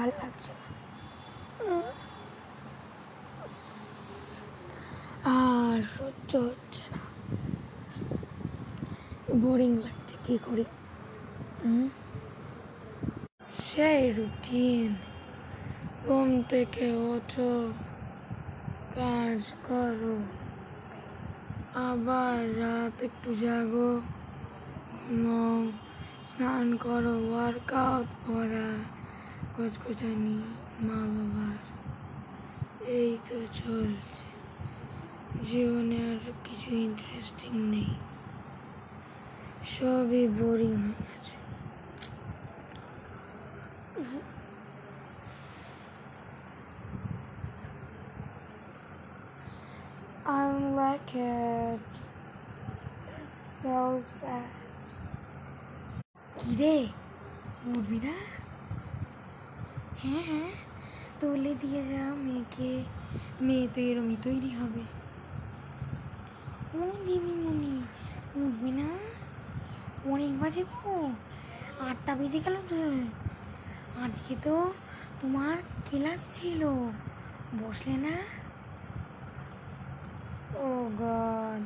ভালো লাগছে না। আর সহ্য হচ্ছে না, বোরিং লাগছে। কি করি? সেই রুটিন, ঘুম থেকে ওঠো, কাজ করো, আবার রাত একটু জাগো, ঘুমাও, স্নান করো, ওয়ার্কআউট করা, খোঁজখোঁজানি মা বাবার, এই তো চলছে জীবনে। আর কিছু ইন্টারেস্টিং নেই, সবই বোরিং হয়ে গেছে। I don't like it. It's so sad. কিরে, উঠবি না? হ্যাঁ হ্যাঁ, তুলে দিয়ে যা মেয়েকে, মেয়ে তো এরমই তৈরি হবে। মনি দিদিমণি, উঠবি না? অনেক বাজে তো, 8টা বেজে গেল তো। আজকে তো তোমার ক্লাস ছিল, বসলে না? ও গড,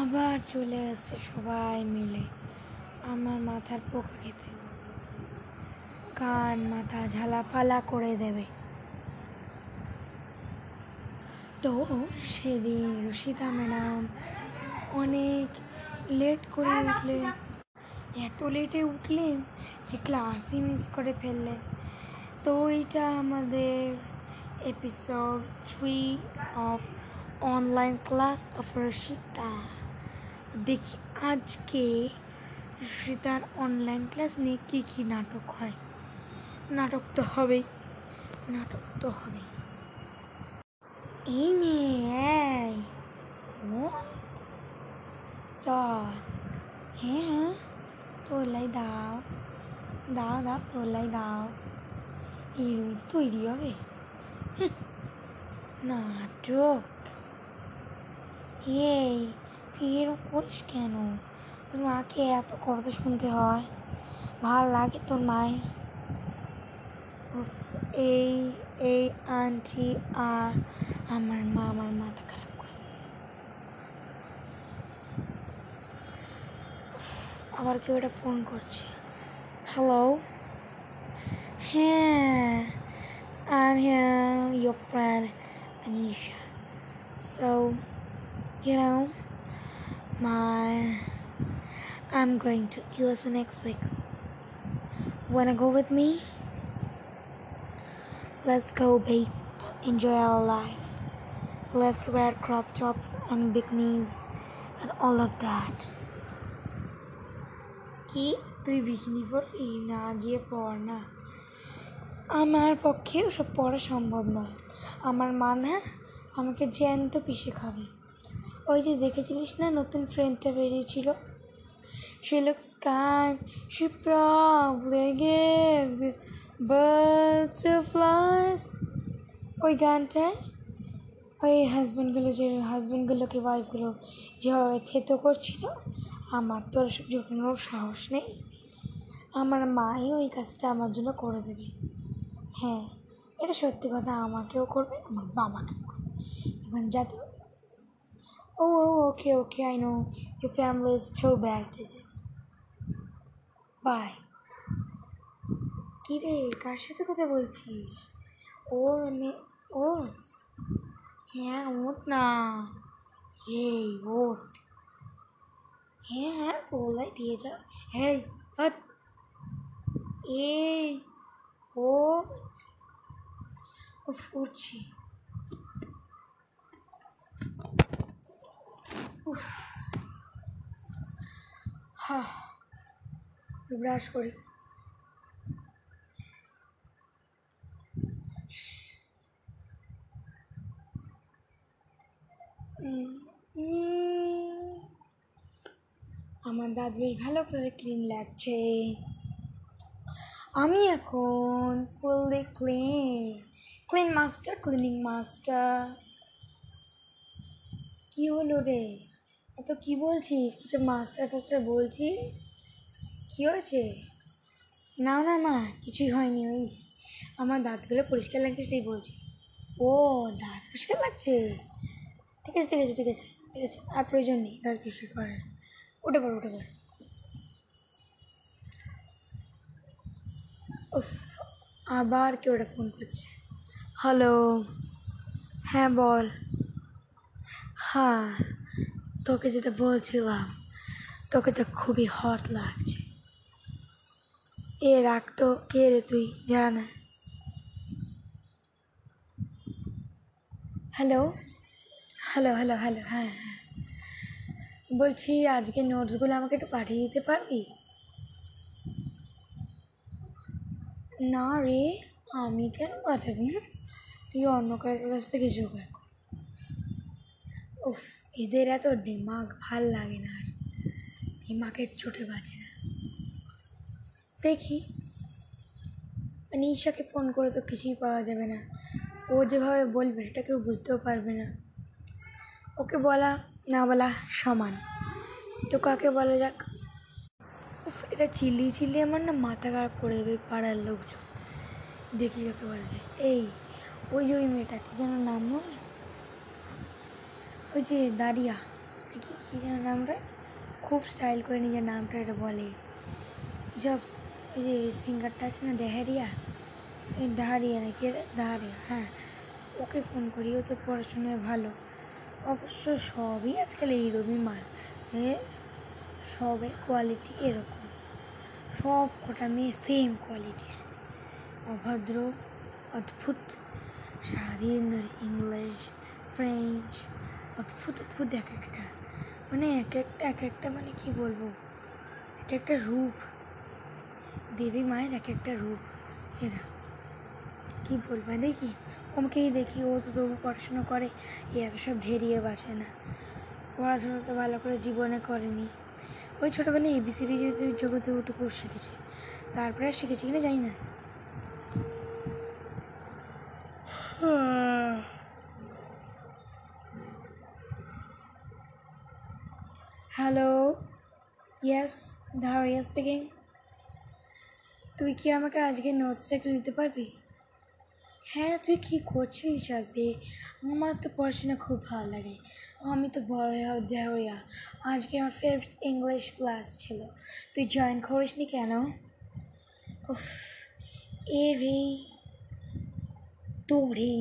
আবার চলে এসছে সবাই মিলে আমার মাথার পোকা খেতে। কান মাথা ঝালাফালা করে দেবে তো। সেদিন রুশিতা ম্যাডাম অনেক লেট করে উঠলেন, এত লেটে উঠলেন যে ক্লাসই মিস করে ফেললেন। তো এইটা আমাদের episode 3 of online class of Rushita. দেখি আজকে রুশিতার অনলাইন ক্লাস নিয়ে কী কী নাটক হয়। নাটক তো হবেই। এই মেয়ে চল, হ্যাঁ হ্যাঁ, তোলাই দাও, এই রুম তৈরি হবে। নাটক, এই তুই এরকম করিস কেন? তোর মাকে এত কথা শুনতে হয়? ভাল লাগে তোর মায়ের? এই আন্টি আর আমার মা আমার মাথা খারাপ করে দেবে। আবার কেউ এটা ফোন করছে। হ্যালো, হ্যাঁ, I'm here, your friend Anisha. So, you know, I'm going to US next week. Wanna go with me? Let's go, babe. Enjoy our life. Let's wear crop tops and bikinis and all of that. কি তুই bikini পরবি? না গিয়ে পর না, আমার পক্ষে ওসব পরা সম্ভব নয়। আমার মা না আমাকে জ্যান্ত পিষে খাবে। ওই যে দেখেছিলিস না নতুন ট্রেন্ডটা বেরিয়েছিল, she looks kind, she probably gives you butterflies. ওই গানটায় ওই হাজব্যান্ডগুলোকে ওয়াইফগুলো যেভাবে থেতো করছিল, আমার তো ওসব জোটানোর সাহস নেই। আমার মাই ওই কাজটা আমার জন্য করে দেবে। হ্যাঁ, এটা সত্যি কথা, আমাকেও করবে, আমার বাবাকেও করবে। এখন যা তো। Oh okay okay, I know your family is too bad, bye. কিরে, কার সাথে কথা বলছিস? ওঠ, হ্যাঁ ওঠ না, এই ওঠ, হ্যাঁ হ্যাঁ তোলাই দিয়ে যা, হ্যাঁ ওঠ, এই ওঠ, উঠছি। হ্যাঁ, ব্রাশ করি। আমার দাঁত বেশ ভালো করে ক্লিন লাগছে। আমি এখন fully clean master, cleaning master. কি হলো রে, এত কি বলছিস? কিছু মাস্টার ফাস্টার বলছিস? কি হয়েছে? না না মা, কিছুই হয়নি, ওই আমার দাঁতগুলো পরিষ্কার লাগছে, সেটাই বলছি। ও দাঁত পরিষ্কার লাগছে, ঠিক আছে ঠিক আছে ঠিক আছে ঠিক আছে, আর প্রয়োজন নেই দাঁত পরিষ্কার করার। ওটা পর ওটা পর। আবার কেউ একটা ফোন করছে। হ্যালো, হ্যাঁ বল। হ্যাঁ, তোকে যেটা বলছিলাম, তোকে তো খুবই হট লাগছে। এ রাখতো, কে রে তুই জানা? হ্যালো হ্যালো হ্যালো হ্যালো, হ্যাঁ হ্যাঁ বলছি, আজকে নোটসগুলো আমাকে একটু পাঠিয়ে দিতে পারবি? না রে, আমি কেন পাঠাবি? তুই অন্য কারোর কাছ থেকে জোগাড় কর। ও এদের এত ডিমাগ ভাল লাগে না, ডিমাগের চোটে বাজে না। দেখি, নিশাকে ফোন করে তো কিছুই পাওয়া যাবে না। ও যেভাবে বলবে সেটা কেউ বুঝতেও পারবে না। ওকে বলা না বলা সমান, তো কাকে বলা যাক? উফ, এটা চিল্লিয়ে চিল্লিয়ে আমার না মাথা খারাপ করে দেবে পাড়ার লোকজন। দেখি কাকে বলা যায়। এই ওই যে ওই মেয়েটা, কী যেন নাম, ওই যে দাঁড়িয়া, দেখি কী যেন নামটা, খুব স্টাইল করে নিজের নামটা এটা বলে। সব ওই যে সিঙ্গারটা আছে না, দেহারিয়া, এই দাহারিয়া নাকি, এটা দাহারিয়া, হ্যাঁ। ওকে ফোন করি, ও তো পড়াশোনায় ভালো। অবশ্য সবই আজকাল এইরকমই মাল, সবের কোয়ালিটি এরকম, সব কটা মেয়ে সেম কোয়ালিটির, অভদ্র, অদ্ভুত, সারাদিন ধরে ইংলিশ, ফ্রেঞ্চ, অদ্ভুত অদ্ভুত এক একটা, মানে এক একটা মানে কী বলবো, এক একটা রূপ, দেবী মায়ের এক একটা রূপ এরা, কী বলবো। দেখি ওমকেই দেখি, ও তো তবু পড়াশুনো করে, এরা তো সব ঢেরিয়ে বাঁচে না, পড়াশুনো তো ভালো করে জীবনে করেনি। ওই ছোটোবেলায় ABCD জগতে ওটুকু শিখেছে, তারপরে আর শিখেছি কিনা জানি না। Hello, yes, Dhariya speaking. তুই কি আমাকে আজকে নোটসটা একটু দিতে পারবি? হ্যাঁ, তুই কী করছিস আজকে? আমার তো পড়াশোনা খুব ভালো লাগে, আমি তো বড় হয়ে দেহরিয়া। আজকে আমার 5th ইংলিশ ক্লাস ছিল, তুই জয়েন করিস নি কেন? উফ, এ রে তোর এই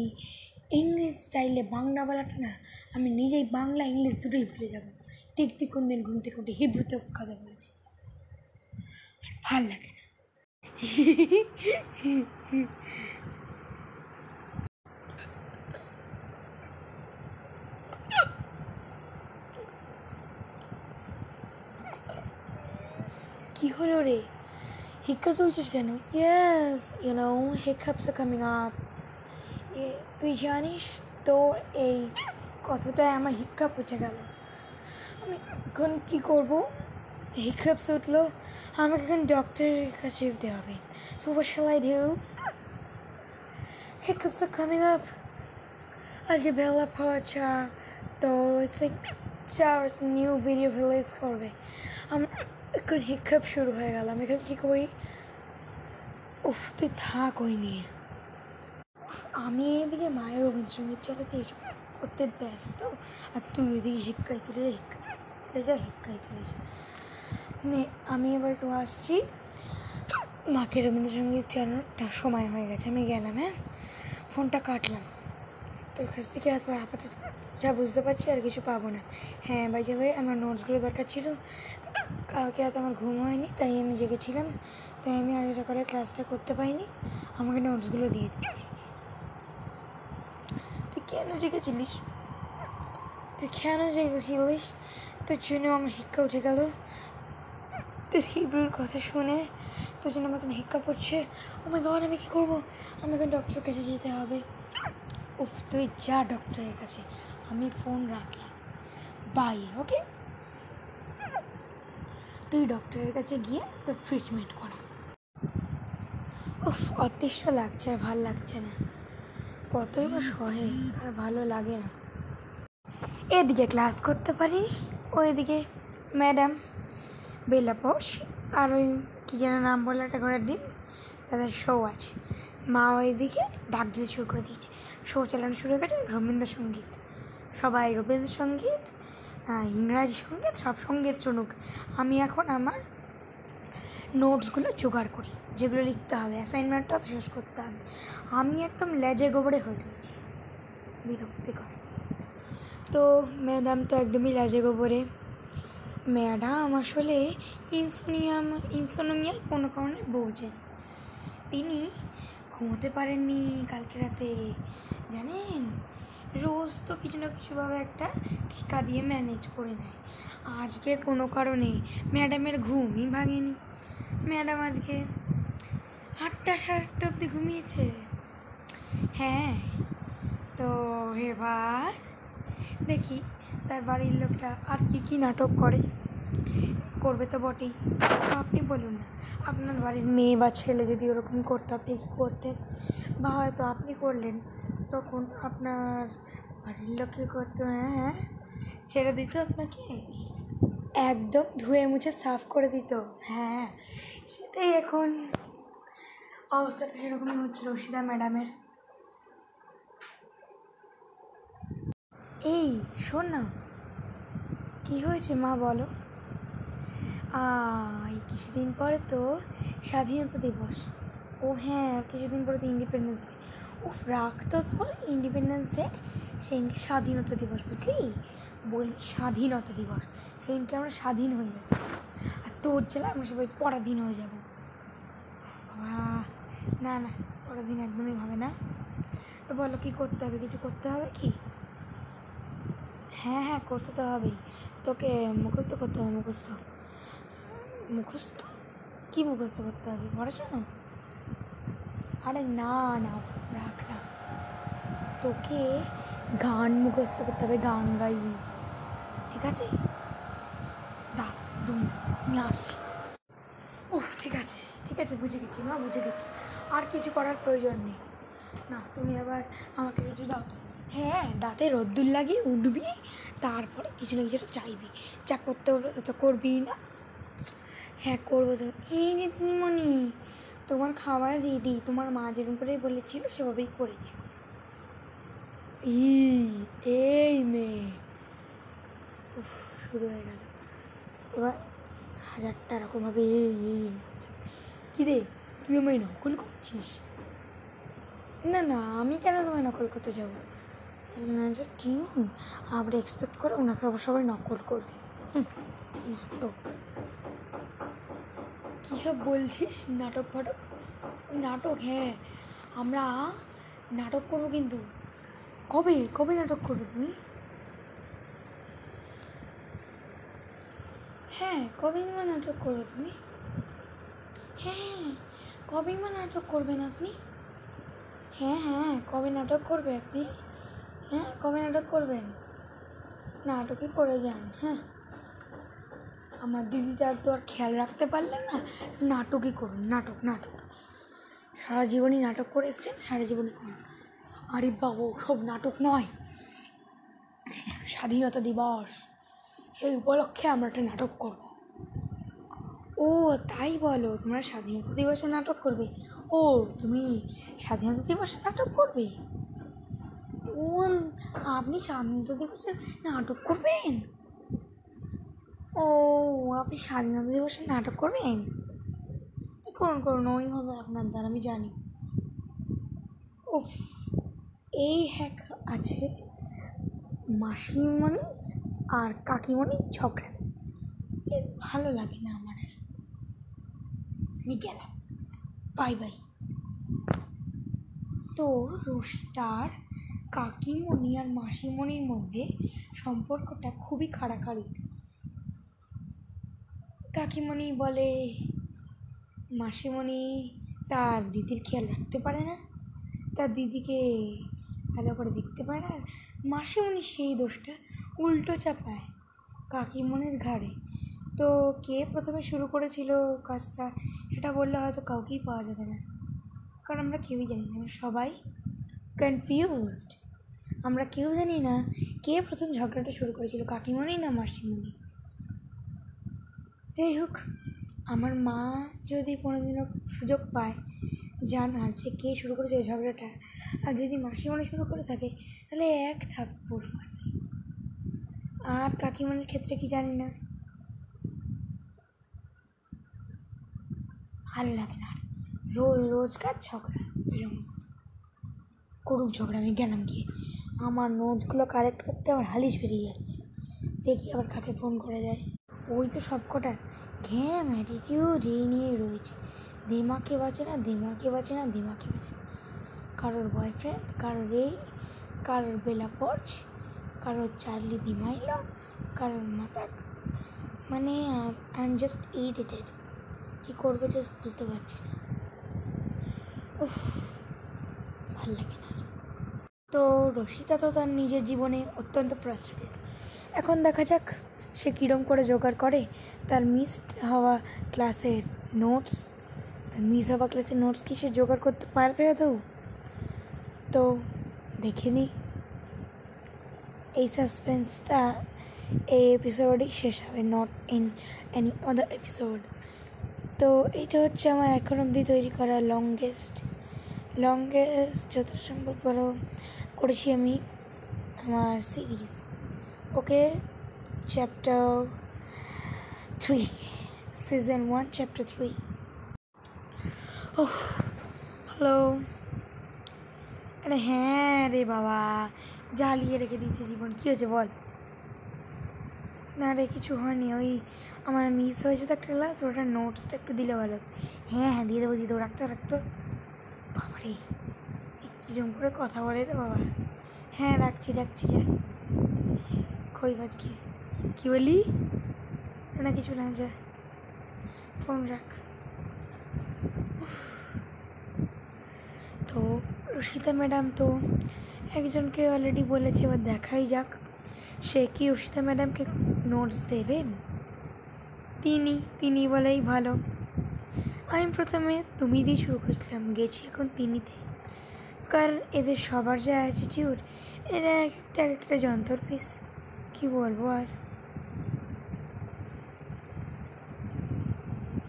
ইংলিশ স্টাইলে বাংলা বলাটা না, আমি নিজেই বাংলা ইংলিশ দুটোই ভুলে যাবো। দেখবি কোন দিন ঘুম থেকে উঠে হিব্রুতে কথা বলছি, ভাল লাগে না। কি হলো রে, হিক্কা চলছিস কেন? Yes, you know hiccups are coming up. তুই জানিস তোর এই কথাটায় আমার হিক্কা পচে গেল, আমি এখন কী করবো? হিকপস উঠলো, আমাকে এখন ডক্টরের কাছে যেতে হবে। So what shall I do? Hiccups are coming up. আজকে বেলা পড়া তো চার্জ নিউ ভিডিও রিলিজ করবে, আমার এখন হিকপ শুরু হয়ে গেল, আমি এখন কী করি? উফ, তুই থাক ওই নিয়ে, আমি এদিকে মায়ের রবীন্দ্রসঙ্গীত চালাতে করতে ব্যস্ত, আর তুই ওইদিকে হিক্কায় তুলে যা। নে, আমি এবার একটু আসছি, মাকে রবীন্দ্রসঙ্গীত চালানোটা সময় হয়ে গেছে, আমি গেলাম। হ্যাঁ, ফোনটা কাটলাম। তোর কাছ থেকে আপাতত যা বুঝতে পারছি আর কিছু পাবো না। হ্যাঁ, বাইরে হয়ে আমার নোটসগুলো দরকার ছিল, কালকে রাতে আমার ঘুম হয়নি, তাই আমি জেগেছিলাম, তাই আমি আজ সকালে ক্লাসটা করতে পারিনি। আমাকে নোটসগুলো দিয়ে দিই। তুই কেন জেগেছিলিস? তোর জন্য আমার হিক্কা উঠে গেল, তোর হিব্রুর কথা শুনে তোর জন্য আমার হিক্কা পড়ছে। ও মাই গড, আমি কী করবো? আমাকে ডক্টরের কাছে যেতে হবে। উফ, তুই যা ডক্টরের কাছে, আমি ফোন রাখলাম, বাই। ওকে, তুই ডক্টরের কাছে গিয়ে তোর ট্রিটমেন্ট করা। উফ, অদৃশ্য লাগছে, ভাল লাগছে না, কতই বা সহে, আর ভালো লাগে না। এদিকে ক্লাস করতে পারিনি, ওইদিকে ম্যাডাম বেলা পড় আর ওই কী যেন নাম বললে, একটা করে ডিম, তাদের শো আছে, মা ওইদিকে ডাক দিতে শুরু করে দিয়েছে, শো চালানো শুরু হয়ে গেছে। রবীন্দ্রসঙ্গীত, সবাই রবীন্দ্রসঙ্গীত, ইংরাজি সঙ্গীত, সব সঙ্গীত শুনুক। আমি এখন আমার নোটসগুলো জোগাড় করি, যেগুলো লিখতে হবে, অ্যাসাইনমেন্টটা শেষ করতে হবে। আমি একদম লেজে গোবরে হয়ে রয়েছি, বিরক্তিকর। তো ম্যাডাম তো একদমই লেজে গোবরে। ম্যাডাম আসলে ইনসোমনিয়ায় কোনো কারণে ভুগছেন, তিনি ঘুমোতে পারেননি কালকে রাতে, জানেন। রোজ তো কিছু না কিছুভাবে একটা ঠিকা দিয়ে ম্যানেজ করে নেয়, আজকে কোনো কারণে ম্যাডামের ঘুমই ভাঙেনি। ম্যাডাম আজকে 8টা সাড়ে 8টা অবধি ঘুমিয়েছে। হ্যাঁ, তো এবার দেখি তার বাড়ির লোকটা আর কী নাটক করে। করবে তো বটেই, আপনি বলুন না, আপনার বাড়ির মেয়ে বা ছেলে যদি ওরকম করতো আপনি কী করতেন? বা হয়তো আপনি করলেন, তখন আপনার বাড়ির লোক কী করতো? হ্যাঁ, ছেড়ে দিত আপনাকে, একদম ধুয়ে মুছে সাফ করে দিত। হ্যাঁ, সেটাই এখন অবস্থাটা সেরকমই হচ্ছে রশিদা ম্যাডামের। এই শোন না, কী হয়েছে মা বলো, এই কিছুদিন পরে তো স্বাধীনতা দিবস, ও হ্যাঁ কিছুদিন পরে তো ইন্ডিপেন্ডেন্স ডে। উফ, রাখতো তোর ইন্ডিপেন্ডেন্স ডে, সেদিনকে স্বাধীনতা দিবস, বুঝলি, বলি স্বাধীনতা দিবস, সেদিনকে আমরা স্বাধীন হয়ে যাবো, আর তোর জেলা আমরা সবাই পরাধীন হয়ে যাবো। না না, পরাধীন একদমই হবে না। তো বলো কী করতে হবে, কিছু করতে হবে কি? হ্যাঁ হ্যাঁ, করতে তো হবেই, তোকে মুখস্থ করতে হবে। মুখস্থ কী মুখস্থ করতে হবে? পড়াশোনা? আরে না না, রাখ না, তোকে গান মুখস্থ করতে হবে, গান গাইবি, ঠিক আছে? আমি আসছি। উফ, ঠিক আছে ঠিক আছে, বুঝে গেছি মা, বুঝে গেছি, আর কিছু করার প্রয়োজন নেই। না, তুমি আবার আমাকে কিছু দাও। হ্যাঁ, দাঁতে রোদ্দুর লাগিয়ে উঠবি, তারপরে কিছু না কিছুটা চাইবি, যা করতে বলবে তত করবি না। হ্যাঁ করবো তো। এই যে দিদিমণি, তোমার খাবার রেডি, তোমার মা যেরকম করে বলেছিল সেভাবেই করেছি। এই মেয়ে, উফ, শুরু হয়ে গেল এবার 1000টা রকমভাবে। এই কী রে, তুই আমায় নকল করছিস? না না, আমি কেন তোমায় নকল করতে যাবো? যে টিউন আবার এক্সপেক্ট করে ওনাকে আবার সবাই নকল করবে। নাটক, কী সব বলছিস? নাটক ফাটক? নাটক? হ্যাঁ, আমরা নাটক করবো। কিন্তু কবে কবে নাটক করবে তুমি? হ্যাঁ, কবেই বা নাটক করবে তুমি? হ্যাঁ, কবেই বা নাটক করবেন আপনি? হ্যাঁ হ্যাঁ, কবে নাটক করবে আপনি? হ্যাঁ, কবে নাটক করবেন? নাটকই করে যান। হ্যাঁ, আমার দিদিটার তো আর খেয়াল রাখতে পারলেন না, নাটকই করুন, নাটক নাটক, সারা জীবনই নাটক করে এসছেন, সারা জীবনই করুন। আরে বাবু, সব নাটক নয়, স্বাধীনতা দিবস, সেই উপলক্ষে আমরা একটা নাটক করব। ও তাই বলো, তোমরা স্বাধীনতা দিবসে নাটক করবে? ও, তুমি স্বাধীনতা দিবসে নাটক করবে? ও, আপনি স্বাধীনতা দিবসে নাটক করবেন? ও, আপনি স্বাধীনতা দিবসে নাটক করবেন? করুন করুন, ওই হবে আপনার দ্বারা, আমি জানি। উফ, এই হ্যাক আছে মাসিমণি আর কাকিমণির ঝগড়া, এর ভালো লাগে না আমার। আমি গেলাম, বাই বাই। তো রশিতার কাকিমণি আর মাসিমণির মধ্যে সম্পর্কটা খুবই খাড়াখাড়ি। কাকিমণি বলে মাসিমণি তার দিদির খেয়াল রাখতে পারে না, তার দিদিকে ভালো করে দেখতে পারে না, আর মাসিমণি সেই দোষটা উল্টো চাপায় কাকিমণির ঘাড়ে। তো কে প্রথমে শুরু করেছিল কাজটা, সেটা বললে হয়তো কাউকেই পাওয়া যাবে না, কারণ আমরা কেউই জানি না, সবাই কনফিউজড। আমরা কেউ জানি না কে প্রথম ঝগড়াটা শুরু করেছিল, কাকিমণি না মাসিমণি। যাই হোক, আমার মা যদি কোনোদিনও সুযোগ পায় জানার যে কে শুরু করেছে এই ঝগড়াটা। আর যদি মাসিমণি শুরু করে থাকে তাহলে এক থাপ্পড় মারবে। আর কাকিমানির ক্ষেত্রে কি জানি না, ভালো লাগে না রোজ রোজকার ঝগড়া, সমস্ত করুক ঝগড়া। আমি গেলাম গিয়ে আমার নোটসগুলো কালেক্ট করতে আমার হালিশ বেরিয়ে যাচ্ছে, দেখি আবার কাকে ফোন করে যায়। ওই তো সব কটার ঘ্যাম অ্যাটিটিউড এই নিয়ে রয়েছে, দিমাকে বাঁচে না, দিমাকে বাঁচে না, দিমাকে বাঁচে না। কারোর বয়ফ্রেন্ড, কারোর এই, কারোর বেলা পর্চ, কারোর চার্লি দিমাইলা, কারোর মাতাক, মানে আই এম জাস্ট ইরিটেটেড। কী করবে জাস্ট বুঝতে পারছি না, উফ ভাল লাগে না। তো রসিতা তো তার নিজের জীবনে অত্যন্ত ফ্রাস্ট্রেটেড। এখন দেখা যাক সে কীরকম করে জোগাড় করে তার মিসড হওয়া ক্লাসের নোটস। তার মিস হওয়া ক্লাসের নোটস কি সে জোগাড় করতে পারবে আদৌ? তো দেখে নিই। এই সাসপেন্সটা এই এপিসোডেই শেষ হবে, not in any other episode. তো এটা হচ্ছে আমার এখন অবধি তৈরি করা লংগেস্ট যত সম্ভব বড় করেছি আমি আমার series. Okay, chapter 3, season 1, chapter 3। Oh hello, আরে হ্যাঁ রে বাবা, জ্বালিয়ে রেখে দিয়েছে জীবন। কী হয়েছে বল? না রে কিছু হয়নি, ওই আমার মিস হয়েছে তো একটা ক্লাস, ওটা নোটসটা একটু দিলে ভালো। হ্যাঁ হ্যাঁ দিয়ে দেবো দিয়ে দেবো, রাখতো। বাবা রে কীরকম করে কথা বলে রে বাবা। হ্যাঁ রাখছি রাখছি, যা খই ভাজ। কী বলি? না কিছু না, যা ফোন রাখ। তো রুশিতা ম্যাডাম তো একজনকে অলরেডি বলেছে, এবার দেখাই যাক সে কি রুশিতা ম্যাডামকে নোটস দেবেন। তিনি বলেই ভালো। আমি প্রথমে তুমি দিয়ে শুরু করেছিলাম, গেছি এখন তিনিতে, কারণ এদের সবার যে অ্যাটিটিউড, এরা একটা যন্ত্রের পিস, কী বলবো আর।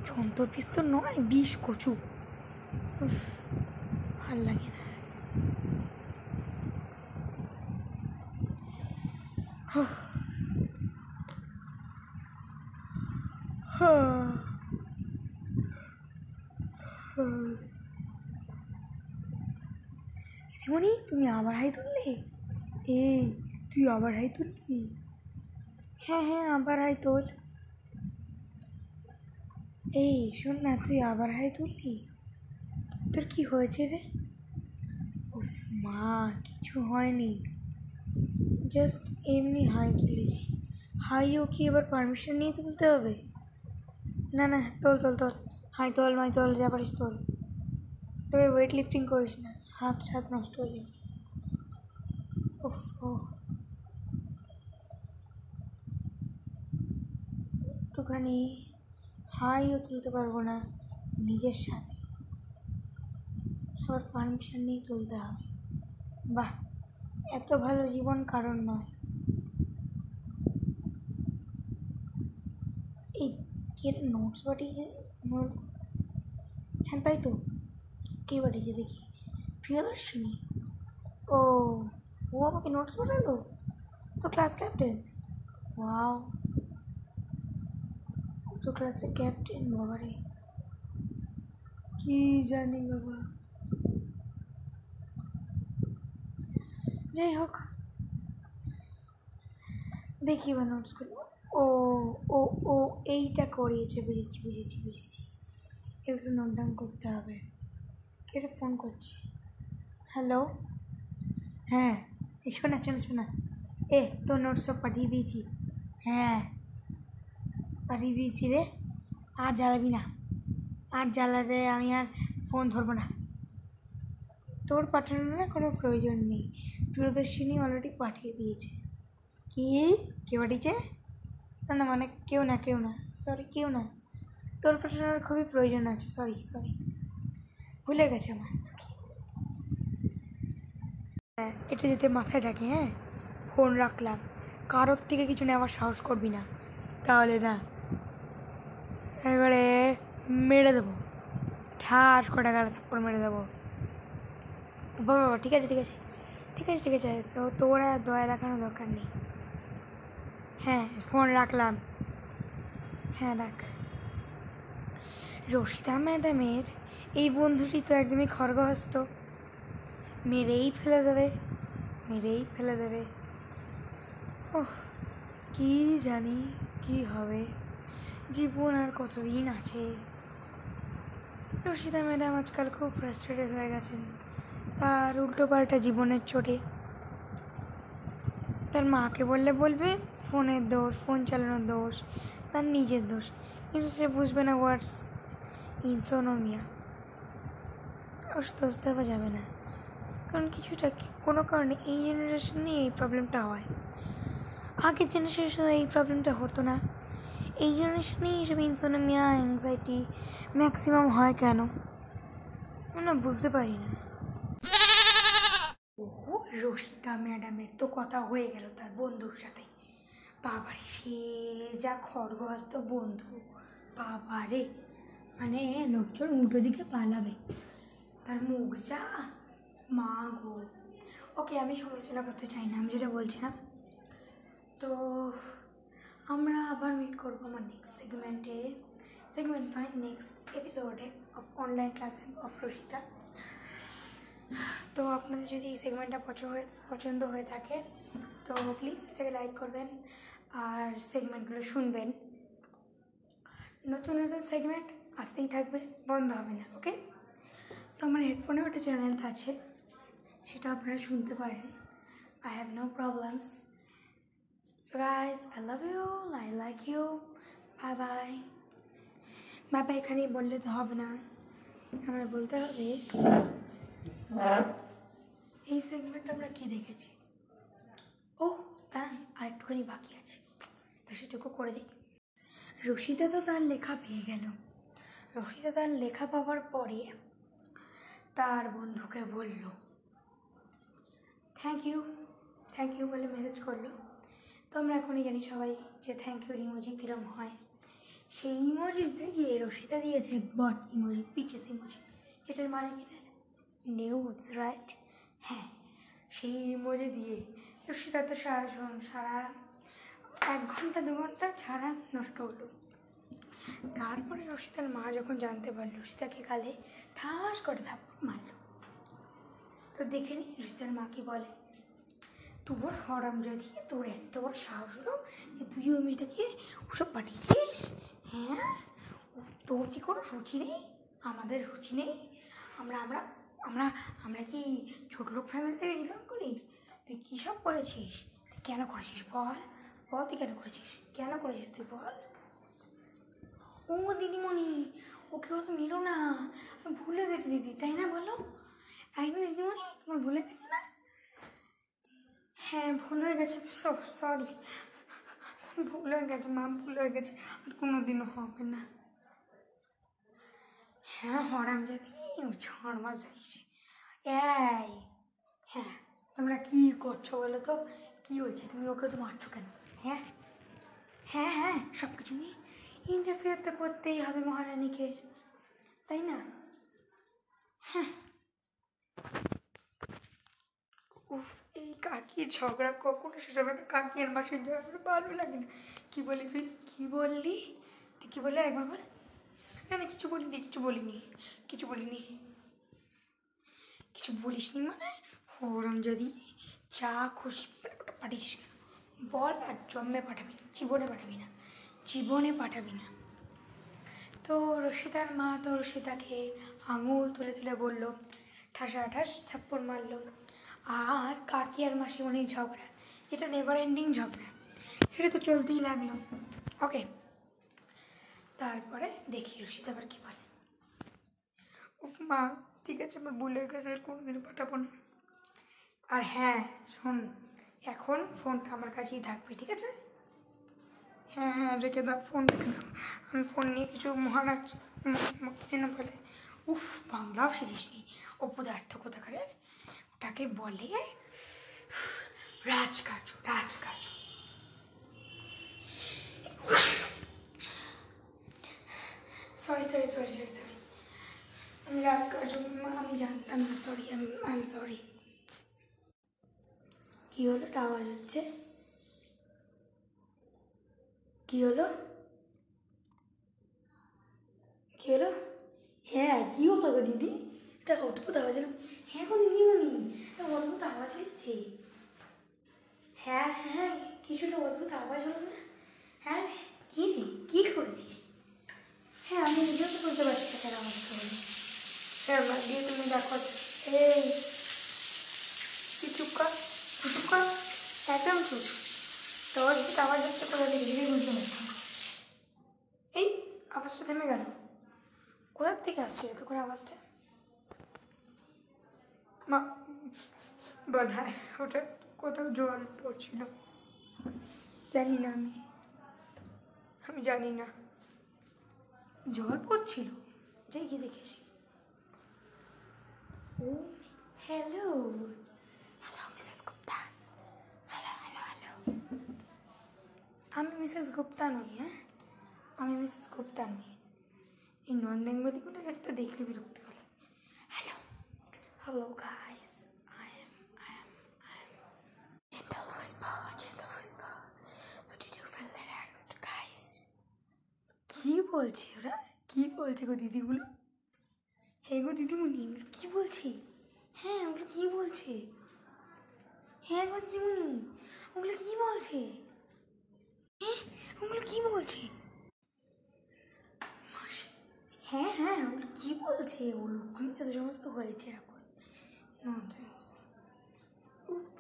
যন্ত্রের পিস তো নয়, বিষ কচু, ভাল লাগে না। তুমি আবার হাই তুললি? এই তুই আবার হাই তুললি? হ্যাঁ হ্যাঁ আবার হাই তোল। এই শোন না, তুই আবার হাই তুললি, তোর কি হয়েছে রে? উফ মা, কিছু হয়নি, জাস্ট এমনি হাই তুলেছি। হাইও কি এবার পারমিশন নিয়ে তুলতে হবে? না না তোল তোল তোল, হাই তোল, মাই তোল, যা পারিস তোল। তবে ওয়েট লিফটিং করিস না, হাত সাত নষ্ট হয়ে যাবে। একটুখানি হাইও তুলতে পারবো না নিজের সাথে, সবার পারমিশন নিয়ে তুলতে হবে। বাহ, এত ভালো জীবন কারণ নয়। এই কে নোটস পাঠিয়েছে? হ্যাঁ তাই তো, কে পাঠিয়েছে দেখি? প্রিয়দর্শিনী। ও আমাকে নোটস পাঠালো, তো ক্লাস ক্যাপ্টেন। ওয়াও, তো ক্লাসের ক্যাপ্টেন, বাবা রে কি জানি বাবা। যাই হোক, দেখি বা নোটসগুলো। ও ও ও এইটা করিয়েছে, বুঝেছি বুঝেছি বুঝেছি, এগুলো নোট ডাউন করতে হবে। কেটে ফোন করছি। হ্যালো, হ্যাঁ এই শোনা শোনা শোনা, এ তোর নোটস সব পাঠিয়ে দিয়েছি। হ্যাঁ পাঠিয়ে দিয়েছি রে, আর জ্বালাবি না, আর জ্বালাতে আমি আর ফোন ধরবো না। তোর পাঠানোর না কোনো প্রয়োজন নেই, প্রিয়দর্শিনী অলরেডি পাঠিয়ে দিয়েছে। কি কে পাঠিয়েছে? না না মানে কেউ না, কেউ না, সরি কেউ না। তোর পাঠানোর খুবই প্রয়োজন আছে, সরি সরি ভুলে গেছে আমার। হ্যাঁ এটা যেতে মাথায় রাখে। হ্যাঁ ফোন রাখলাম, কারোর থেকে কিছু নেওয়ার সাহস করবি না, তাহলে না এবারে মেরে দেবো। ঠাস করে গাড়ি থাপ্পড় মেরে দেবো। বাবা ঠিক আছে ঠিক আছে ঠিক আছে ঠিক আছে, তো তোর আর দয়া দেখানোর দরকার নেই। হ্যাঁ ফোন রাখলাম। হ্যাঁ দেখ, রশিদা ম্যাডামের এই বন্ধুটি তো একদমই খড়গহস্ত, মেরেই ফেলে দেবে। ওহ কী জানি কি হবে, জীবন আর কতদিন আছে। রশিদা ম্যাডাম আজকাল খুব ফ্রাস্ট্রেটেড হয়ে গেছেন তার উল্টোপাল্টা জীবনের চোটে। তার মাকে বললে বলবে ফোনের দোষ, ফোন চালানোর দোষ, তার নিজের দোষ, কিন্তু সে বুঝবে না হোয়াটস ইনসোনোমিয়া। অসুস্থ হওয়া যাবে না, কারণ কিছুটা কোনো কারণে এই জেনারেশনে এই প্রবলেমটা হয়। আগের জেনারেশনে এই প্রবলেমটা হতো না, এই জেনারেশনে এইসব ইনসোনোমিয়া, অ্যাংজাইটি ম্যাক্সিমাম হয়। কেন আমরা বুঝতে পারি না। রশিদা ম্যাডামের তো কথা হয়ে গেল তার বন্ধুর সাথে। বাবারে, সে যা খড়গহস্ত বন্ধু, বাবারে মানে লোকজন উল্টো দিকে পালাবে। তার মুখ যা, মা গো। ওকে, আমি সমালোচনা করতে চাই না, আমি যেটা বলছিলাম। তো আমরা আবার মিট করবো আমার নেক্সট সেগমেন্ট নয় নেক্সট এপিসোডে of online class of Rashida. তো আপনাদের যদি এই সেগমেন্টটা পছন্দ হয়ে থাকে তো প্লিজ এটাকে লাইক করবেন আর সেগমেন্টগুলো শুনবেন। নতুন নতুন সেগমেন্ট আসতেই থাকবে, বন্ধ হবে না। ওকে, তো আমার হেডফোনেও একটা চ্যানেল আছে, সেটা আপনারা শুনতে পারেন। I have no problems. So guys, I love you, I like you, bye bye. বাবা এখানে বললে তো হবে না, আমার বলতে হবে এই সেগমেন্টটা আমরা কী দেখেছি। ও তার আরেকটুখানি বাকি আছে, তো সেটুকু করে দিই। রশিদা তো তার লেখা পেয়ে গেল। রশিদা তার লেখা পাওয়ার পরে তার বন্ধুকে বলল থ্যাংক ইউ বলে মেসেজ করলো। তো আমরা এখনই জানি সবাই যে থ্যাংক ইউর ইমোজি কীরকম হয়। সেই ইমোজি দিয়ে রশিদা দিয়েছে বট ইমোজি, পিচেস ইমোজি। এটার মানে কি নিউজ, রাইট? হ্যাঁ, সেই ইমোজি দিয়ে রশিদা তো সারা 1 ঘন্টা 2 ঘন্টা ছাড়া নষ্ট হলো। তারপরে রশিদার মা যখন জানতে পারল, রশিদাকে গালে ঠাস করে থাপ্পড় মারল। তো দেখে নি রশিদার মা কি বলে, তোর হরামজাদি, তোর এত বড় সাহস হলো যে তুই ওই মেয়েটাকে ওসব পাঠিয়েছিস? হ্যাঁ, তোর কি কোনো রুচি নেই? আমাদের রুচি নেই? আমরা কি ছোটো লোক ফ্যামিলি থেকে বিলং করি? তুই কী সব করেছিস? তুই কেন করেছিস বল, তুই কেন করেছিস তুই বল। ও দিদিমণি, ওকে অত মেরো না, আমি ভুলে গেছি দিদি, তাই না বলো? তাই না দিদিমণি, তোমার ভুলে গেছে না? হ্যাঁ ভুল হয়ে গেছে, সরি ভুল হয়ে গেছে মা, ভুল হয়ে গেছে, আর কোনো দিনও হবে না। হ্যাঁ হরাম জাতি, 6 মাস যাইছে এই। হ্যাঁ তোমরা কী করছো বলো তো, কী হয়েছে? তুমি ওকে তো মারছো কেন? হ্যাঁ হ্যাঁ হ্যাঁ সব কিছু নিয়ে ইন্টারফেয়ার তো করতেই হবে মহারানীকে, তাই না? হ্যাঁ, এই কাকির ঝগড়া কখনো শেষ হবে না। কাকি আর মাসির ঝগড়া ভালো লাগে না। কী বলি তুই, কী বললি তুই, কী বললি একবার বল। না কিছু বলিনি মানে ওরম যদি যা খুশি পাঠিস বল, আর জন্মে পাঠাবি না, জীবনে পাঠাবি না। তো রশিদার মা তো রশিদাকে আঙুল তুলে তুলে বললো, ঠাসাঠাস থাপ্পড় মারলো। আর কাকি আর মাসিমণির ঝগড়া, যেটা নেভার এন্ডিং ঝগড়া, সেটা তো চলতেই লাগলো। ওকে, তারপরে দেখি রশিদা আবার কী বলে। উফ মা, ঠিক আছে আমার ভুল হয়ে গেছে, আর কোনোদিন পাঠাবো না। আর হ্যাঁ শোন, এখন ফোনটা আমার কাছেই থাকবে, ঠিক আছে? হ্যাঁ রেখে দাও ফোন, রেখে দাও। আমি ফোন নিয়ে কিছু মহারাজ যেন বলে, উফ বাংলাও শিখিস নি, অপদার্থ কোথাকারে। ওটাকে বলে রাজকার্য। সরি আমি রাজকার্য আমি জানতাম না, সরি, আই এম সরি। কী হলো? একটা আওয়াজ হচ্ছে, কী হলো? কী হলো? হ্যাঁ কী হলো গো দিদি? এটা অদ্ভুত আওয়াজ হলো। হ্যাঁ গো দিদিমণি, এটা অদ্ভুত আওয়াজ হয়েছে। হ্যাঁ হ্যাঁ কিছুটা অদ্ভুত আওয়াজ হলো না? হ্যাঁ কী রে, কী করেছিস? হ্যাঁ আমি নিজেও তো করতে পারছি না, আওয়াজ করি। হ্যাঁ দিয়ে তুমি দেখো, এই তুই চুপ কর, তুই চুপ কর, একদম চুপ। তো অদ্ভুত আওয়াজ হচ্ছে কোথা থেকে ধীরে বুঝতে পারছি। এই আওয়াজটা থেমে গেল, কোথার থেকে আসছে এত করে আওয়াজটা? মা বোধ হয় ওটা কোথাও জল পড়ছিল, জানি না, আমি জানি না জল পড়ছিল। যাই গিয়ে দেখে আসি। Oh hello hello Mrs Gupta, hello hello hello. আমি মিসেস গুপ্তা নই, হ্যাঁ আমি মিসেস গুপ্তা নই। এই নন বেঙ্গলিগুলো একটা দেখলে বিরক্তি করে। হ্যালো হ্যালো গাইস, কী বলছে ওরা? কী বলছে গো দিদিগুলো? হ্যাঁ গো দিদিমণি ওগুলো কী বলছে? হ্যাঁ ওগুলো কী বলছে? হ্যাঁ গো দিদিমণি ওগুলো কী বলছে? হ্যাঁ ওগুলো কী বলছে? হ্যাঁ হ্যাঁ ওগুলো কী বলছে? ওগুলো আমি তো সমস্ত হয়েছে এখন।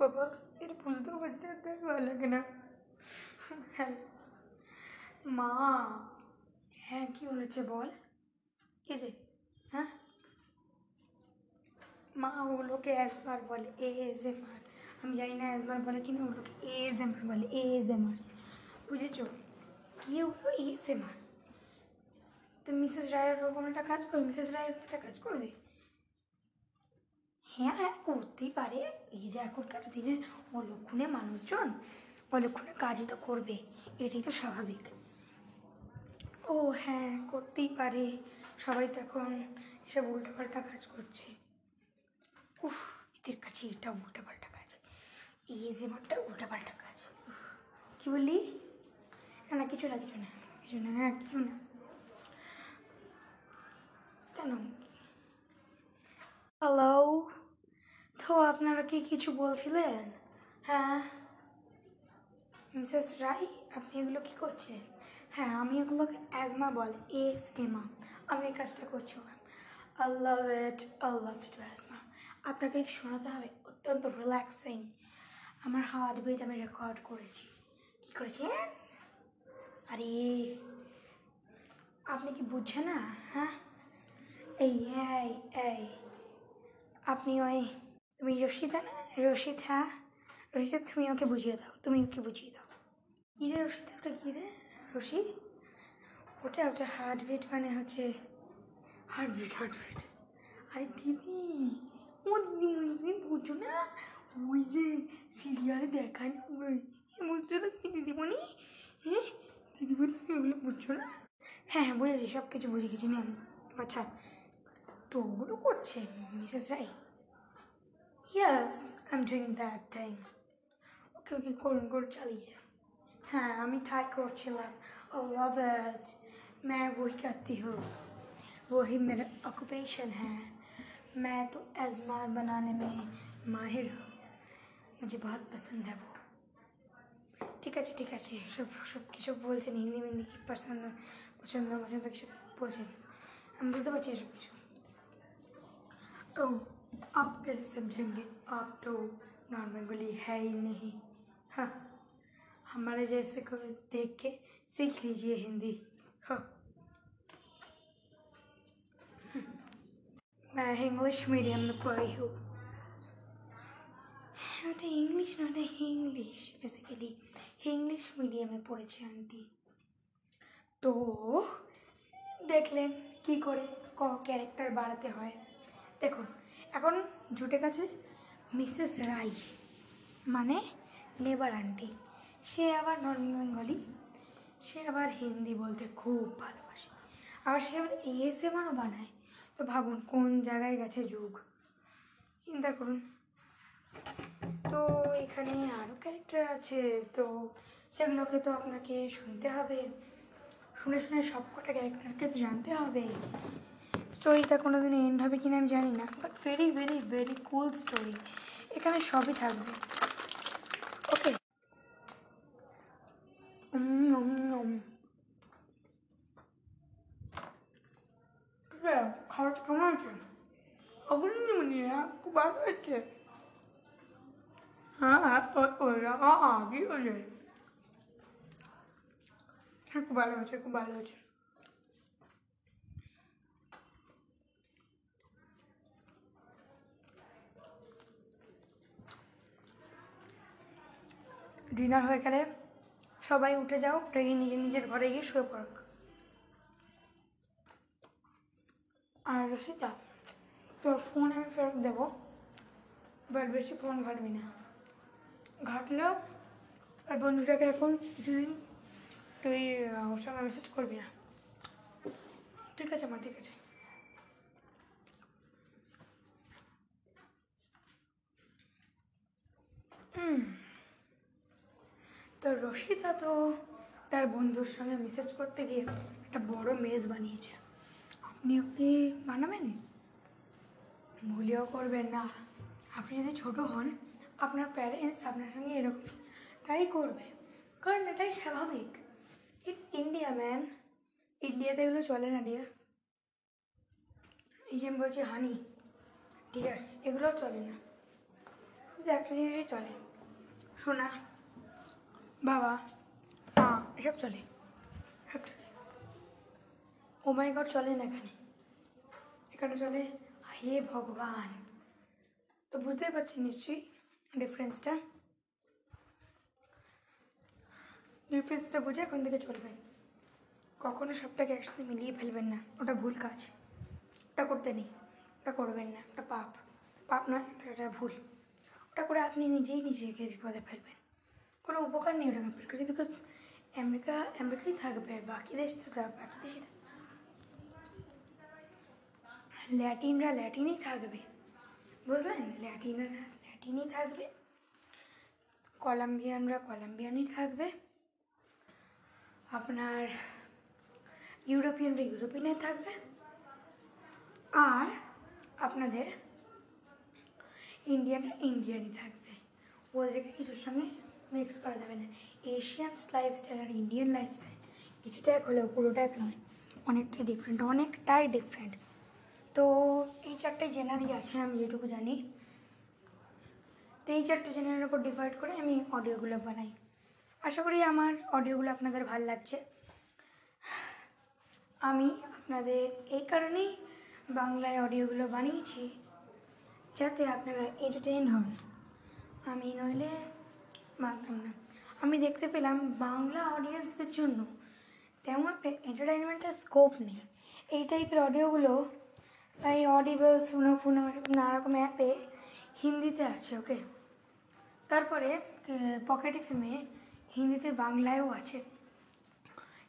বাবা এর বুঝতেও পারছি না, ভালো লাগে না। হ্যাঁ মা, হ্যাঁ কী হয়েছে বল? কী যে হ্যাঁ মা ওগুলোকে এসমার বলে, ASMR। আমি জানি না এসমার বলে কিনা, ওগুলোকে ASMR বলে, ASMR বুঝেছো? কী ওগুলো ASMR? তো মিসেস রায়ের ওরকম একটা কাজ করবে, মিসেস রায়ের একটা কাজ করবে। হ্যাঁ হ্যাঁ করতেই পারে, এই যে এখনকার দিনের অলক্ষণে মানুষজন অলক্ষণে কাজই তো করবে, এটাই তো স্বাভাবিক। ও হ্যাঁ করতেই পারে, সবাই তো এখন এসব উল্টোপাল্টা কাজ করছে। উফ এদের কাছে এটা উল্টোপাল্টা কাজ, ASMRটা উল্টোপাল্টা কাজ। কী বললি? না না কিছু না কিছু না কিছু না, হ্যাঁ কিছু না। কেন হ্যালো তো আপনারা কি কিছু বলছিলেন? হ্যাঁ মিসেস রায় আপনি এগুলো কী করছেন? হ্যাঁ আমি এগুলোকে অ্যাজমা বলে, ASMR, আমি এই কাজটা করছিলাম। I love it, I love to do asthma. আপনাকে এটা শোনাতে হবে, অত্যন্ত রিল্যাক্সিং। আমার হার্টবিট আমি রেকর্ড করেছি। কী করেছেন? আরে আপনি কি বুঝছেন না? হ্যাঁ এই এই এই আপনি ওই তুমি রশিদা না, রশিদা, রশিদ তুমি ওকে বুঝিয়ে দাও, তুমি ওকে বুঝিয়ে দাও। কী রে রশিদা? ওটা কী রে রশি? ওটা ওটা হার্টবিট মানে হচ্ছে হার্টবিট, হার্টবিট। আরে দিদি, ও দিদিমণি তুমি বুঝছো না, ওই যে সিরিয়ালে দেখায় না ওগুলোই বুঝছো না তুমি দিদিমণি? হ্যাঁ দিদিমণি তুমি ওগুলো বুঝছো না? হ্যাঁ হ্যাঁ বুঝেছি, সব কিছু বুঝে গেছি না। আচ্ছা তো ওগুলো করছে Mrs Roy? Yes I am doing that thing. Okay okay করুন করুন চালিয়ে যান। হ্যাঁ আমি তাই করছিলাম। আই লাভ ইট, मैं वही करती हूँ, वही मेरा ऑक्यूपेशन है। मैं तो ASMR बनाने में माहिर हूँ, मुझे बहुत पसंद है वो। ঠিক আছে ঠিক আছে, সব সব কিছু বলছেন হিন্দি মিন্দি, কি পছন্দ পছন্দ পছন্দ কিছু বলছেন, আমি বুঝতে পারছি সব কিছু। तो आप कैसे समझेंगे, आप तो नॉन बेंगोली है ही नहीं। हाँ हमारे जैसे को देख के सीख लीजिए हिंदी। हाँ मैं इंग्लिश मीडियम में पढ़ी हूँ। Not English, not English, basically English medium में पढ़े आंटी। तो देख लें कि कैरेक्टर बढ़ाते हैं। দেখুন এখন জুটে গেছে মিসেস রায় মানে নেবার আন্টি, সে আবার নন বেঙ্গলি, সে আবার হিন্দি বলতে খুব ভালোবাসে, আবার সে আবার ASMRও বানায়। তো ভাবুন কোন জায়গায় গেছে যুগ, চিন্তা করুন। তো এখানে আরও ক্যারেক্টার আছে, তো সেগুলোকে তো আপনাকে শুনতে হবে, শুনে শুনে সব কটা ক্যারেক্টারকে তো জানতে হবে। স্টোরিটা কোনো দিন এন্ড হবে কিনা আমি জানি না, but very very very cool story, এখানে সবই থাকবে। ওকে, খাওয়াটা কেমন আছে? অগুলি নিয়ে খুব ভালো হচ্ছে। হ্যাঁ, কি হয়েছে? হ্যাঁ, খুব ভালো হচ্ছে, খুব ভালো হচ্ছে। ডিনার হয়ে গেলে সবাই উঠে যাও, উঠে গিয়ে নিজের নিজের ঘরে গিয়ে শুয়ে পড়ক। আর রসিতা, তোর ফোন আমি ফেরত দেবো, বাট বেশি ফোন ঘাটবি না, ঘাটলেও আর বন্ধুটাকে এখন কিছুদিন তুই ওর সঙ্গে মেসেজ করবি না। ঠিক আছে মা, ঠিক আছে। তো রশিদা তো তার বন্ধুর সঙ্গে মেসেজ করতে গিয়ে একটা বড় মেজ বানিয়েছে। আপনি ওকে বানাবেন, ভুলেও করবেন না। আপনি যদি ছোটো হন, আপনার প্যারেন্টস আপনার সঙ্গে এরকম তাই করবে, কারণ এটাই স্বাভাবিক। ইটস ইন্ডিয়া ম্যান, ইন্ডিয়াতে এগুলো চলে না ডিয়ার। এই যে আমি বলছি হানি ডিয়ার, এগুলোও চলে না, শুধু একটা জিনিসই চলে, সোনা বাবা মা, এসব চলে, এসব চলে। ও মাই গড চলে না এখানে, এখানে চলে হে ভগবান। তো বুঝতেই পারছেন নিশ্চয়ই ডিফারেন্সটা, ডিফারেন্সটা বুঝে এখন থেকে চলবেন। কখনো সবটাকে একসাথে মিলিয়ে ফেলবেন না, ওটা ভুল কাজ, ওটা করতে নেই, ওটা করবেন না, ওটা পাপ, পাপ নয়, ওটা ভুল। ওটা করে আপনি নিজেই নিজেকে বিপদে ফেলবেন, কোনো উপকার নেই ওটা কমপ্লিট করে। বিকজ আমেরিকা আমেরিকাই থাকবে, বাকি দেশ থাকবে, বাকি দেশই থাকবে, ল্যাটিনরা ল্যাটিনই থাকবে, বুঝলেন? ল্যাটিনরা ল্যাটিনই থাকবে, কলম্বিয়ানরা কলম্বিয়ানই থাকবে, আপনার ইউরোপিয়ানরা ইউরোপিয়ানই থাকবে, আর আপনাদের ইন্ডিয়ানরা ইন্ডিয়ানই থাকবে। ওদেরকে কিছুর সঙ্গে মিক্স করা যাবে না। এশিয়ান লাইফস্টাইল আর ইন্ডিয়ান লাইফস্টাইল কিছুটা এক হলেও পুরোটা এক নয়, অনেকটাই ডিফারেন্ট, অনেকটাই ডিফারেন্ট। তো এই চারটে জেনারই আছে আমি যেটুকু জানি, তো এই চারটে জেনারের উপর ডিভাইড করে আমি অডিওগুলো বানাই। আশা করি আমার অডিওগুলো আপনাদের ভাল লাগছে। আমি আপনাদের এই কারণেই বাংলায় অডিওগুলো বানিয়েছি যাতে আপনারা এন্টারটেইন হন, আমি নইলে মানতাম না। আমি দেখতে পেলাম বাংলা অডিয়েন্সদের জন্য তেমন একটা এন্টারটেইনমেন্টের স্কোপ নেই এই টাইপের অডিওগুলো, তাই অডিবল, শুনো ফুনো, নানারকম অ্যাপে হিন্দিতে আছে। ওকে, তারপরে পকেট এফএমে হিন্দিতে বাংলায়ও আছে,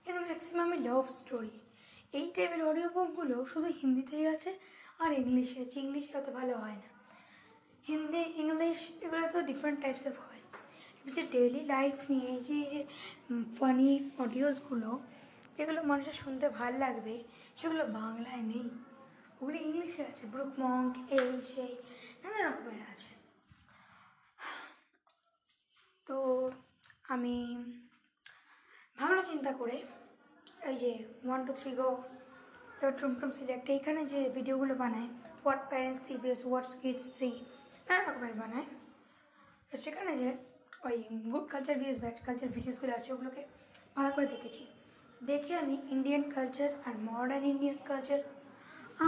কিন্তু ম্যাক্সিমামে লাভ স্টোরি এই টাইপের অডিও বুকগুলো শুধু হিন্দিতেই আছে আর ইংলিশে আছে। ইংলিশে অত ভালো হয় না, হিন্দি ইংলিশ এগুলো তো ডিফারেন্ট টাইপস অফ হয়। যে ডেইলি লাইফ নিয়ে যে ফানি অডিওসগুলো যেগুলো মানুষের শুনতে ভাল লাগবে সেগুলো বাংলায় নেই, ওগুলো ইংলিশে আছে। ব্রুক মঙ্ক এই সেই নানা রকমের আছে। তো আমি ভাবনা চিন্তা করে এই যে 1 2 3 Go, তারপর টুমটুম সিলেক্ট, এইখানে যে ভিডিওগুলো বানায় what parents see videos, what kids see, নানা রকমের বানায়। তো সেখানে যে ওই good culture videos, bad culture ভিডিওসগুলো আছে ওগুলোকে ভালো করে দেখেছি। দেখে আমি ইন্ডিয়ান কালচার আর মডার্ন ইন্ডিয়ান কালচার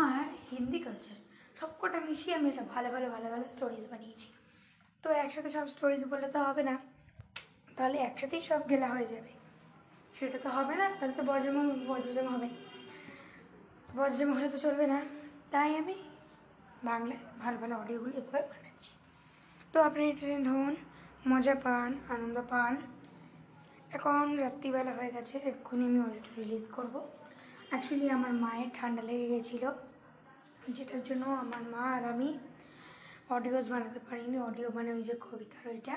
আর হিন্দি কালচার সবকটা মিশিয়ে আমি এটা ভালো ভালো ভালো ভালো স্টোরিজ বানিয়েছি। তো একসাথে সব স্টোরিজ বললে তো হবে না, তাহলে একসাথেই সব গেলা হয়ে যাবে, সেটা তো হবে না, তাহলে তো বজ্রম হবে, বজ্রম হলে তো চলবে না। তাই আমি বাংলায় ভালো ভালো অডিওগুলো এভাবে বানাচ্ছি। তো আপনি এন্টারটেইন হন, মজা পান, আনন্দ পান। এখন রাত্রিবেলা হয়ে গেছে, এক্ষুনি আমি অডিওটা রিলিজ করবো। অ্যাকচুয়ালি আমার মায়ের ঠান্ডা লেগে গেছিলো, যেটার জন্য আমার মা আর আমি অডিওস বানাতে পারিনি। অডিও মানে ওই যে কবিতার ওইটা,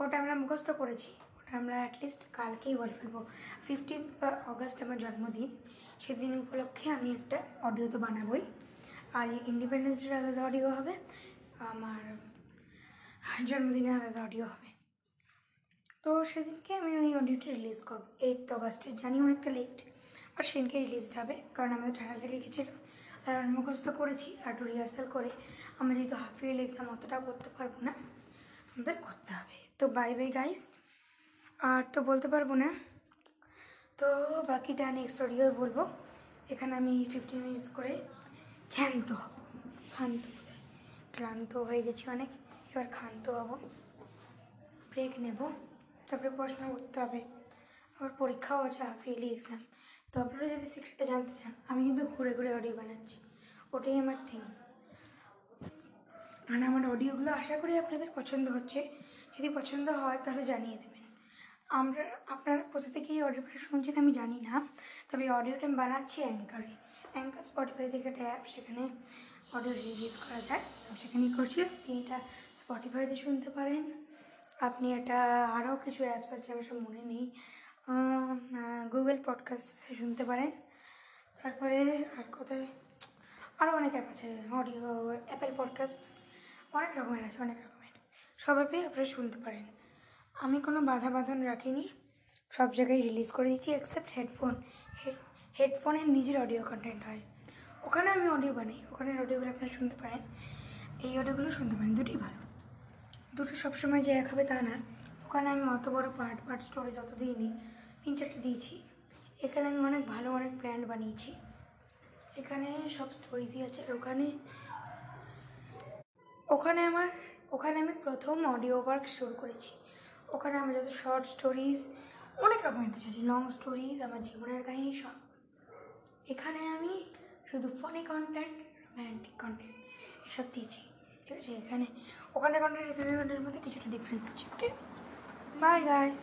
ওটা আমরা মুখস্থ করেছি, ওটা আমরা অ্যাটলিস্ট কালকেই বলে ফেলবো। 15 অগাস্ট আমার জন্মদিন, সেদিন উপলক্ষে আমি একটা অডিও তো বানাবই। আর ইন্ডিপেন্ডেন্স ডের আলাদা অডিও হবে, আমার জন্মদিনের আলাদা অডিও হবে। তো সেদিনকে আমি ওই অডিওটা রিলিজ করবো 8 অগাস্টে। জানি অনেকটা লেট, আর সেদিনকে রিলিজড হবে, কারণ আমাদের ঠান্ডা লেগে গেছিলো। আর মুখস্থ করেছি, আর একটু রিহার্সাল করে আমরা যেহেতু হাফিয়ে লিখলাম, অতটাও করতে পারবো না, আমাদের করতে হবে। তো বাই বাই গাইস, আর তো বলতে পারবো না, তো বাকিটা নেক্সট অডিও বলবো। এখানে আমি 15 মিনিটস করে ক্লান্ত হয়ে গেছি অনেক, এবার ক্ষান্ত হবো, ব্রেক নেব, তারপরে পড়াশোনা করতে হবে। আবার পরীক্ষাও আছে, হাফিলি এক্সাম। তো আপনারা যদি সিক্রেটটা জানতে চান, আমি কিন্তু ঘুরে ঘুরে অডিও বানাচ্ছি, ওটাই আমার থিং। আর আমার অডিওগুলো আশা করি আপনাদের পছন্দ হচ্ছে, যদি পছন্দ হয় তাহলে জানিয়ে দেবেন। আপনারা কোথা থেকে এই অডিওটা শুনছেন আমি জানি না, তবে এই অডিওটা আমি বানাচ্ছি অ্যাঙ্কার স্পটিফাই থেকে একটা অ্যাপ, সেখানে অডিও রিলিজ করা যায়, আমি সেখানেই করছি। আপনি এটা স্পটিফাইতে শুনতে পারেন, আপনি এটা আরও কিছু অ্যাপস আছে আমার সব মনে নেই, গুগল পডকাস্ট শুনতে পারেন, তারপরে আর কোথায় আরও অনেক অ্যাপ আছে অডিও, অ্যাপেল পডকাস্ট, অনেক রকমের আছে, অনেক রকমের সব অ্যাপে আপনারা শুনতে পারেন। আমি কোনো বাধা বাঁধন রাখিনি, সব জায়গায় রিলিজ করে দিচ্ছি, এক্সেপ্ট হেডফোনের নিজের অডিও কন্টেন্ট হয়, ওখানে আমি অডিও বানাই, ওখানে অডিওগুলো আপনারা শুনতে পারেন, এই অডিওগুলো শুনতে পারেন। দুটোই ভালো, দুটো সবসময় যে এক হবে তা না। ওখানে আমি অত বড় পার্ট স্টোরিজ অত দিইনি, 3-4টা দিয়েছি। এখানে আমি অনেক ভালো অনেক ব্র্যান্ড বানিয়েছি, এখানে সব স্টোরিজই আছে। আর ওখানে আমি প্রথম অডিও ওয়ার্ক শুরু করেছি, ওখানে আমি যত শর্ট স্টোরিজ অনেক রকমের কিছু আছে, লং স্টোরিজ, আমার জীবনের কাহিনী সব। এখানে আমি শুধু ফানি কন্টেন্ট, রোম্যান্টিক কন্টেন্ট এসব দিয়েছি, ঠিক আছে। এখানে ওখানে কন্টেন্টের মধ্যে কিছুটা ডিফারেন্স আছে। Okay, bye guys.